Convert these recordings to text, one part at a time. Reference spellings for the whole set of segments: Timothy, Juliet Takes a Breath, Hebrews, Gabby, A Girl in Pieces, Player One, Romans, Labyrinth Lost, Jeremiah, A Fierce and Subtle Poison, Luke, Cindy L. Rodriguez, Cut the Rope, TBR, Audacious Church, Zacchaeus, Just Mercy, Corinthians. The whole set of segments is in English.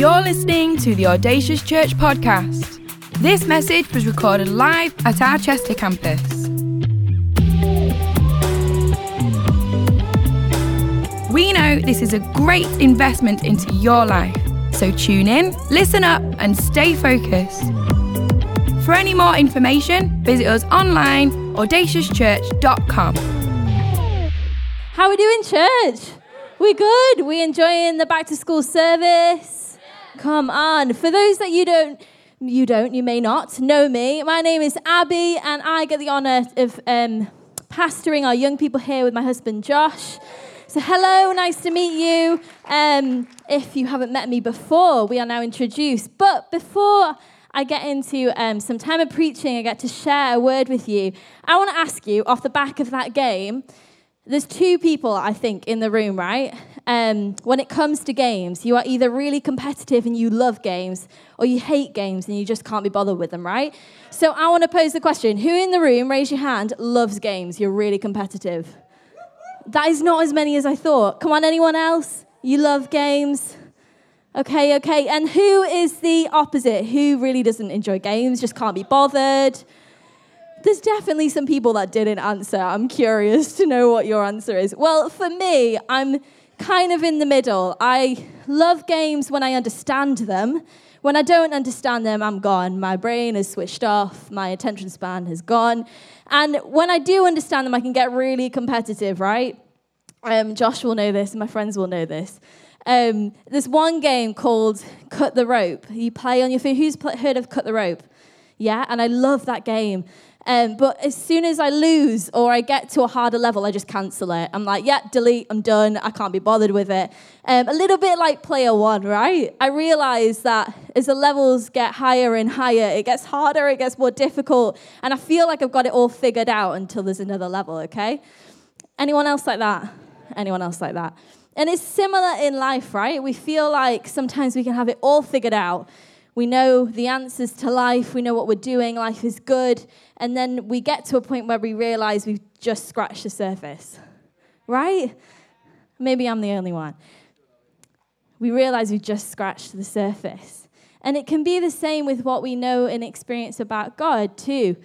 You're listening to the Audacious Church podcast. This message was recorded live at our Chester campus. We know this is a great investment into your life, so tune in, listen up, and stay focused. For any more information, visit us online, audaciouschurch.com. How are we doing, church? We're good. We're enjoying the back-to-school service. Come on. For those that you may not know me, my name is Abby, and I get the honour of pastoring our young people here with my husband, Josh. So hello, nice to meet you. If you haven't met me before, we are now introduced. But before I get into some time of preaching, I get to share a word with you. I want to ask you, off the back of that game, there's two people, I think, in the room, right? When it comes to games, you are either really competitive and you love games, or you hate games and you just can't be bothered with them, right? So I want to pose the question, who in the room, raise your hand, loves games? You're really competitive. That is not as many as I thought. Come on, anyone else? You love games? Okay. And who is the opposite? Who really doesn't enjoy games, just can't be bothered? There's definitely some people that didn't answer. I'm curious to know what your answer is. Well, for me, I'm kind of in the middle. I love games when I understand them. When I don't understand them, I'm gone. My brain has switched off. My attention span has gone. And when I do understand them, I can get really competitive, right? Josh will know this. My friends will know this. There's one game called Cut the Rope. You play on your phone. Who's heard of Cut the Rope? Yeah, and I love that game. But as soon as I lose or I get to a harder level, I just cancel it. I'm like, yeah, delete, I'm done. I can't be bothered with it. A little bit like Player One, right? I realize that as the levels get higher and higher, it gets harder, it gets more difficult. And I feel like I've got it all figured out until there's another level, okay? Anyone else like that? Anyone else like that? And it's similar in life, right? We feel like sometimes we can have it all figured out. We know the answers to life. We know what we're doing. Life is good. And then we get to a point where we realize we've just scratched the surface, right? Maybe I'm the only one. We realize we've just scratched the surface. And it can be the same with what we know and experience about God too.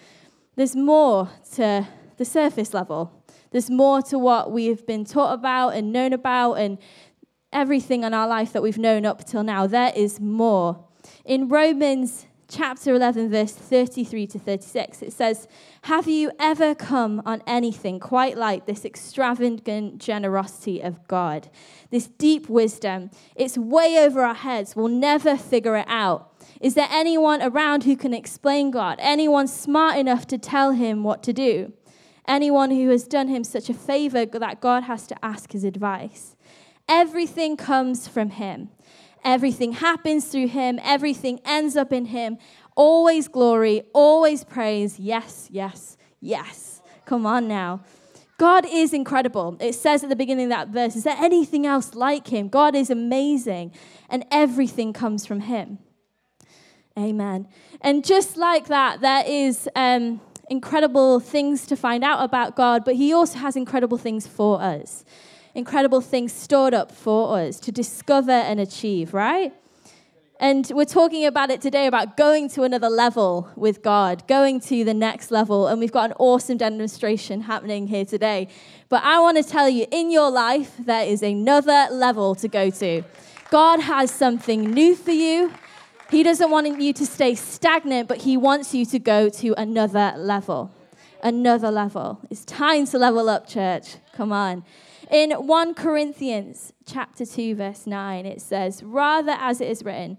There's more to the surface level. There's more to what we've been taught about and known about and everything in our life that we've known up till now. There is more. In Romans chapter 11, verse 33 to 36, it says, "Have you ever come on anything quite like this extravagant generosity of God? This deep wisdom, it's way over our heads. We'll never figure it out. Is there anyone around who can explain God? Anyone smart enough to tell him what to do? Anyone who has done him such a favor that God has to ask his advice? Everything comes from him. Everything happens through him. Everything ends up in him. Always glory, always praise. Yes, yes, yes." Come on now. God is incredible. It says at the beginning of that verse, is there anything else like him? God is amazing, and everything comes from him. Amen. And just like that, there is incredible things to find out about God, but he also has incredible things for us. Incredible things stored up for us to discover and achieve, right? And we're talking about it today, about going to another level with God, going to the next level, and we've got an awesome demonstration happening here today. But I want to tell you, in your life, there is another level to go to. God has something new for you. He doesn't want you to stay stagnant, but he wants you to go to another level. Another level. It's time to level up, church. Come on. In 1 Corinthians chapter 2, verse 9, it says, "Rather as it is written,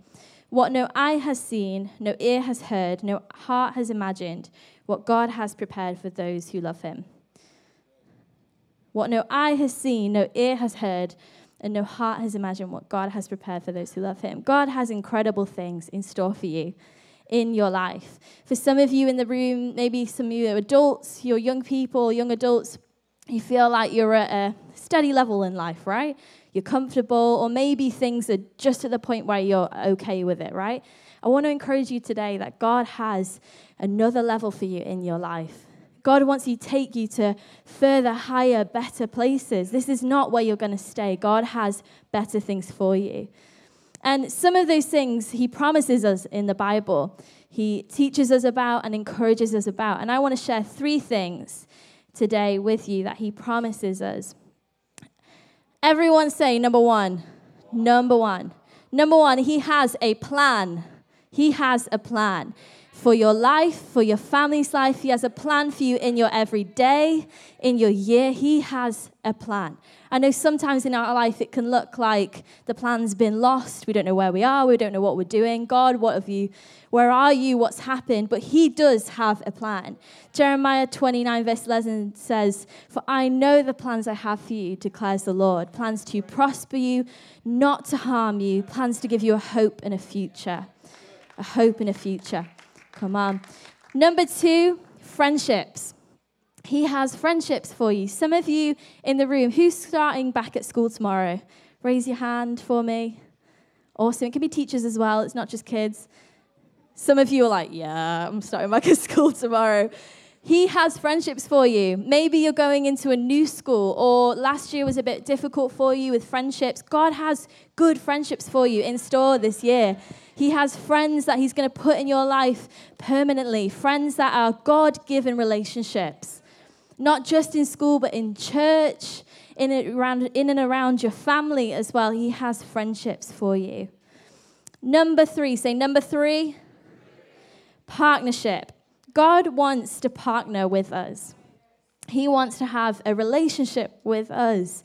what no eye has seen, no ear has heard, no heart has imagined, what God has prepared for those who love him." What no eye has seen, no ear has heard, and no heart has imagined what God has prepared for those who love him. God has incredible things in store for you in your life. For some of you in the room, maybe some of you are adults, you're young people, young adults, you feel like you're at a steady level in life, right? You're comfortable, or maybe things are just at the point where you're okay with it, right? I want to encourage you today that God has another level for you in your life. God wants to take you to further, higher, better places. This is not where you're going to stay. God has better things for you. And some of those things he promises us in the Bible, he teaches us about and encourages us about. And I want to share three things today with you that he promises us. Everyone say number one. Number one. Number one, he has a plan. He has a plan for your life, for your family's life. He has a plan for you in your everyday, in your year. He has a plan. I know sometimes in our life it can look like the plan's been lost. We don't know where we are. We don't know what we're doing. God, what have you? Where are you? What's happened? But he does have a plan. Jeremiah 29 verse 11 says, "For I know the plans I have for you, declares the Lord, plans to prosper you, not to harm you, plans to give you a hope and a future." A hope and a future. Come on. Number two, friendships. He has friendships for you. Some of you in the room, who's starting back at school tomorrow? Raise your hand for me. Awesome. It can be teachers as well. It's not just kids. Some of you are like, yeah, I'm starting back at school tomorrow. He has friendships for you. Maybe you're going into a new school, or last year was a bit difficult for you with friendships. God has good friendships for you in store this year. He has friends that he's going to put in your life permanently, friends that are God-given relationships, not just in school, but in church, in and around your family as well. He has friendships for you. Number three, say number three, partnership. God wants to partner with us. He wants to have a relationship with us.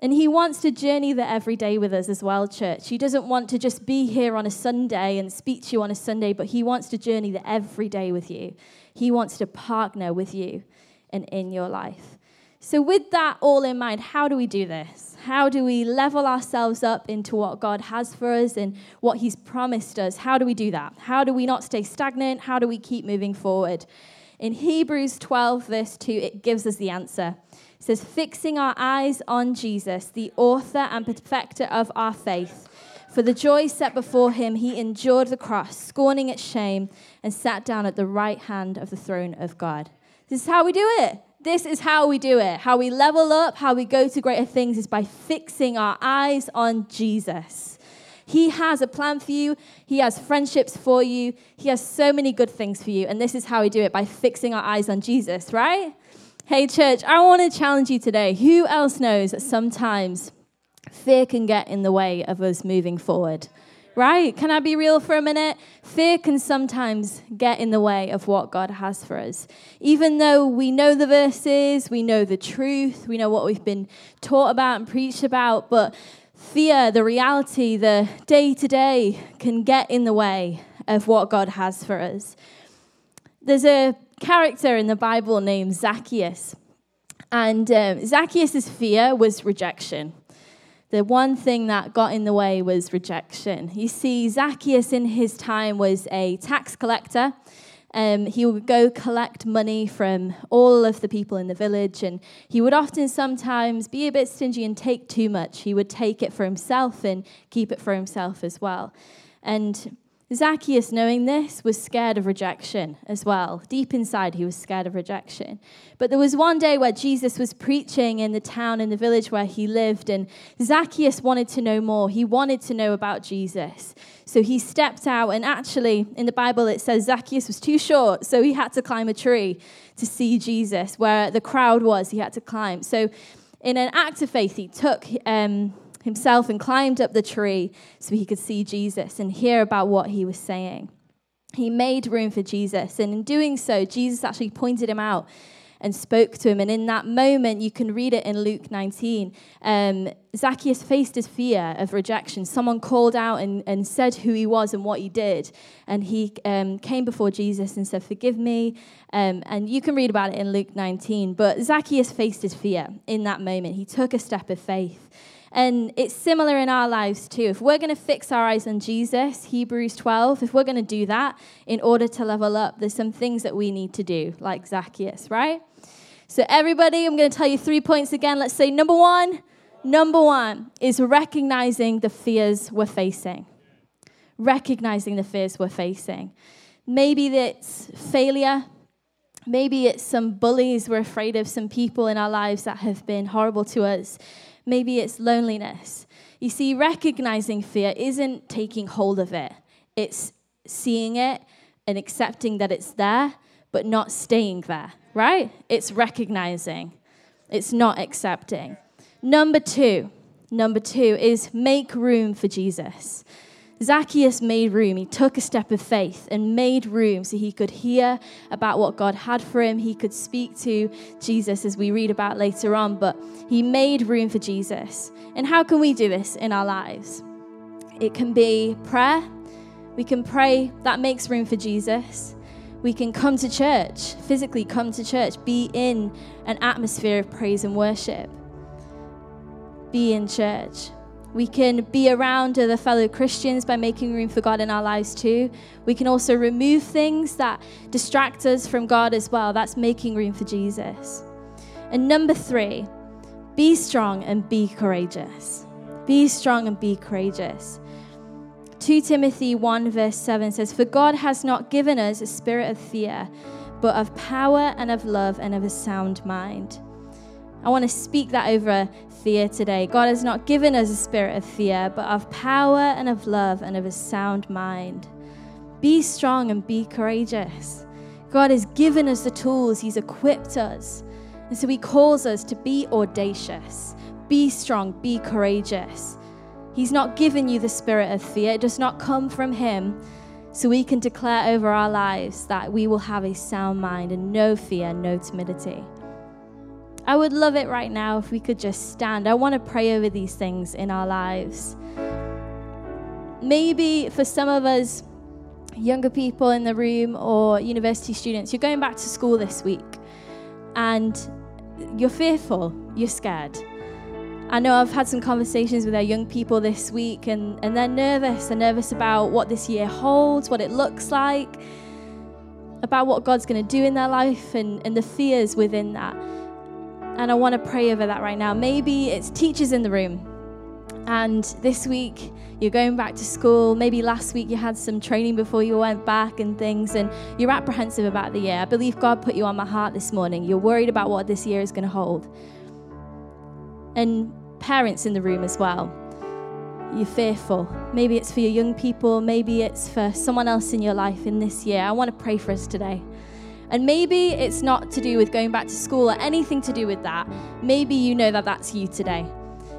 And he wants to journey the everyday with us as well, church. He doesn't want to just be here on a Sunday and speak to you on a Sunday, but he wants to journey the everyday with you. He wants to partner with you and in your life. So with that all in mind, how do we do this? How do we level ourselves up into what God has for us and what he's promised us? How do we do that? How do we not stay stagnant? How do we keep moving forward? In Hebrews 12, verse 2, it gives us the answer. It says, fixing our eyes on Jesus, the author and perfecter of our faith. For the joy set before him, he endured the cross, scorning its shame, and sat down at the right hand of the throne of God. This is how we do it. This is how we do it. How we level up, how we go to greater things is by fixing our eyes on Jesus. He has a plan for you. He has friendships for you. He has so many good things for you. And this is how we do it, by fixing our eyes on Jesus, right? Hey, church, I want to challenge you today. Who else knows that sometimes fear can get in the way of us moving forward, right? Can I be real for a minute? Fear can sometimes get in the way of what God has for us. Even though we know the verses, we know the truth, we know what we've been taught about and preached about, but fear, the reality, the day-to-day can get in the way of what God has for us. There's a character in the Bible named Zacchaeus. And Zacchaeus' fear was rejection. The one thing that got in the way was rejection. You see, Zacchaeus in his time was a tax collector. He would go collect money from all of the people in the village, and he would often sometimes be a bit stingy and take too much. He would take it for himself and keep it for himself as well. And Zacchaeus, knowing this, was scared of rejection as well. Deep inside, he was scared of rejection. But there was one day where Jesus was preaching in the town, in the village where he lived, and Zacchaeus wanted to know more. He wanted to know about Jesus. So he stepped out, and actually, in the Bible, it says Zacchaeus was too short, so he had to climb a tree to see Jesus, where the crowd was. He had to climb. So in an act of faith, he took himself and climbed up the tree so he could see Jesus and hear about what he was saying. He made room for Jesus, and in doing so, Jesus actually pointed him out and spoke to him. And in that moment, you can read it in Luke 19, Zacchaeus faced his fear of rejection. Someone called out and said who he was and what he did. And he came before Jesus and said, forgive me. And you can read about it in Luke 19. But Zacchaeus faced his fear in that moment. He took a step of faith. And it's similar in our lives too. If we're going to fix our eyes on Jesus, Hebrews 12, if we're going to do that in order to level up, there's some things that we need to do, like Zacchaeus, right? So everybody, I'm going to tell you 3 points again. Let's say number one. Number one is recognizing the fears we're facing. Recognizing the fears we're facing. Maybe that's failure. Maybe it's some bullies we're afraid of, some people in our lives that have been horrible to us. Maybe it's loneliness. You see, recognizing fear isn't taking hold of it. It's seeing it and accepting that it's there, but not staying there, right? It's recognizing. It's not accepting. Number two is make room for Jesus. Zacchaeus made room. He took a step of faith and made room so he could hear about what God had for him. He could speak to Jesus, as we read about later on, but he made room for Jesus. And how can we do this in our lives? It can be prayer. We can pray. That makes room for Jesus. We can come to church, physically come to church, be in an atmosphere of praise and worship. Be in church. We can be around other fellow Christians by making room for God in our lives too. We can also remove things that distract us from God as well. That's making room for Jesus. And number three, be strong and be courageous. Be strong and be courageous. 2 Timothy 1 verse 7 says, "For God has not given us a spirit of fear, but of power and of love and of a sound mind." I want to speak that over fear today. God has not given us a spirit of fear, but of power and of love and of a sound mind. Be strong and be courageous. God has given us the tools. He's equipped us. And so he calls us to be audacious, be strong, be courageous. He's not given you the spirit of fear. It does not come from him. So we can declare over our lives that we will have a sound mind and no fear, no timidity. I would love it right now if we could just stand. I want to pray over these things in our lives. Maybe for some of us, younger people in the room or university students, you're going back to school this week and you're fearful, you're scared. I know I've had some conversations with our young people this week and they're nervous. They're nervous about what this year holds, what it looks like, about what God's going to do in their life and the fears within that. And I want to pray over that right now. Maybe it's teachers in the room. And this week, you're going back to school. Maybe last week you had some training before you went back and things, and you're apprehensive about the year. I believe God put you on my heart this morning. You're worried about what this year is going to hold. And parents in the room as well. You're fearful. Maybe it's for your young people. Maybe it's for someone else in your life in this year. I want to pray for us today. And maybe it's not to do with going back to school or anything to do with that. Maybe you know that that's you today.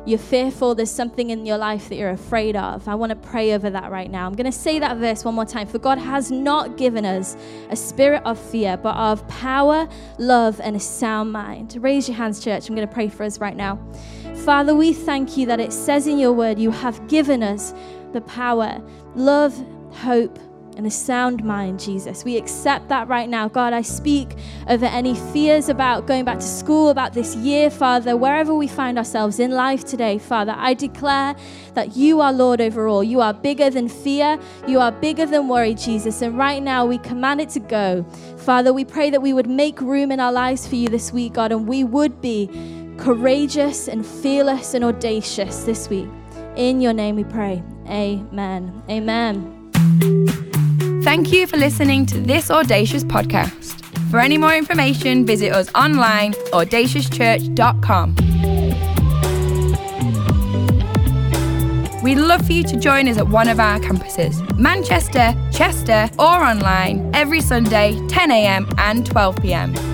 You're fearful. There's something in your life that you're afraid of. I want to pray over that right now. I'm going to say that verse one more time. For God has not given us a spirit of fear, but of power, love, and a sound mind. Raise your hands, church. I'm going to pray for us right now. Father, we thank you that it says in your word, you have given us the power, love, hope, and a sound mind, Jesus. We accept that right now. God, I speak over any fears about going back to school, about this year, Father, wherever we find ourselves in life today, Father, I declare that you are Lord over all. You are bigger than fear. You are bigger than worry, Jesus. And right now we command it to go. Father, we pray that we would make room in our lives for you this week, God, and we would be courageous and fearless and audacious this week. In your name we pray. Amen. Amen. Thank you for listening to this Audacious podcast. For any more information, visit us online, audaciouschurch.com. We'd love for you to join us at one of our campuses, Manchester, Chester, or online, every Sunday, 10 a.m. and 12 p.m.